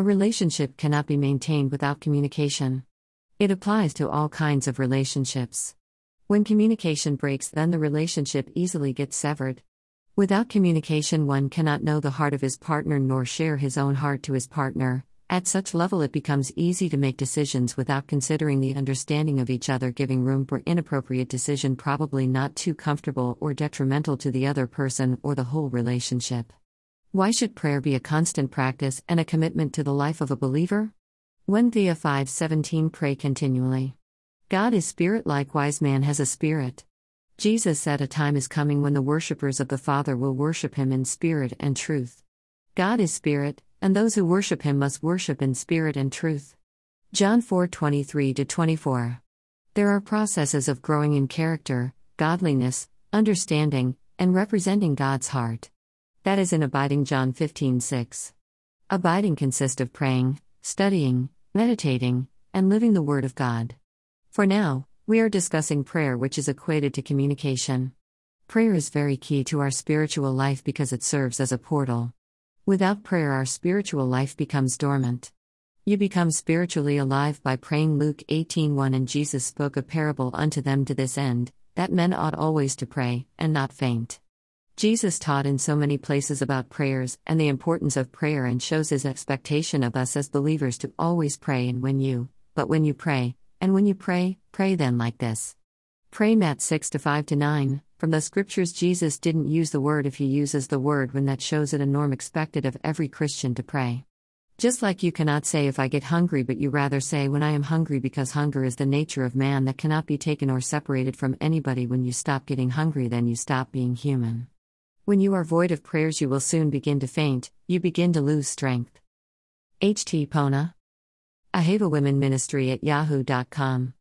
A relationship cannot be maintained without communication. It applies to all kinds of relationships. When communication breaks, then the relationship easily gets severed. Without communication, one cannot know the heart of his partner nor share his own heart to his partner. At such level, it becomes easy to make decisions without considering the understanding of each other, giving room for inappropriate decision, probably not too comfortable or detrimental to the other person or the whole relationship. Why should prayer be a constant practice and a commitment to the life of a believer? 1 Thea 5:17 Pray continually. God is spirit, likewise man has a spirit. Jesus said a time is coming when the worshippers of the Father will worship Him in spirit and truth. God is spirit, and those who worship Him must worship in spirit and truth. John 4:23-24. There are processes of growing in character, godliness, understanding, and representing God's heart. That is in abiding. John 15:6. Abiding consists of praying, studying, meditating, and living the Word of God. For now, we are discussing prayer, which is equated to communication. Prayer is very key to our spiritual life because it serves as a portal. Without prayer, our spiritual life becomes dormant. You become spiritually alive by praying. Luke 18:1 And Jesus spoke a parable unto them to this end, that men ought always to pray, and not faint. Jesus taught in so many places about prayers and the importance of prayer, and shows His expectation of us as believers to always pray. And when you pray, pray then like this. Pray Matt 6:5-9. From the scriptures, Jesus didn't use the word if He uses the word when that shows it a norm expected of every Christian to pray. Just like you cannot say if I get hungry, but you rather say when I am hungry, because hunger is the nature of man that cannot be taken or separated from anybody. When you stop getting hungry, then you stop being human. When you are void of prayers, you will soon begin to faint, you begin to lose strength. H.T. Pona, Ahava Women Ministry at yahoo.com.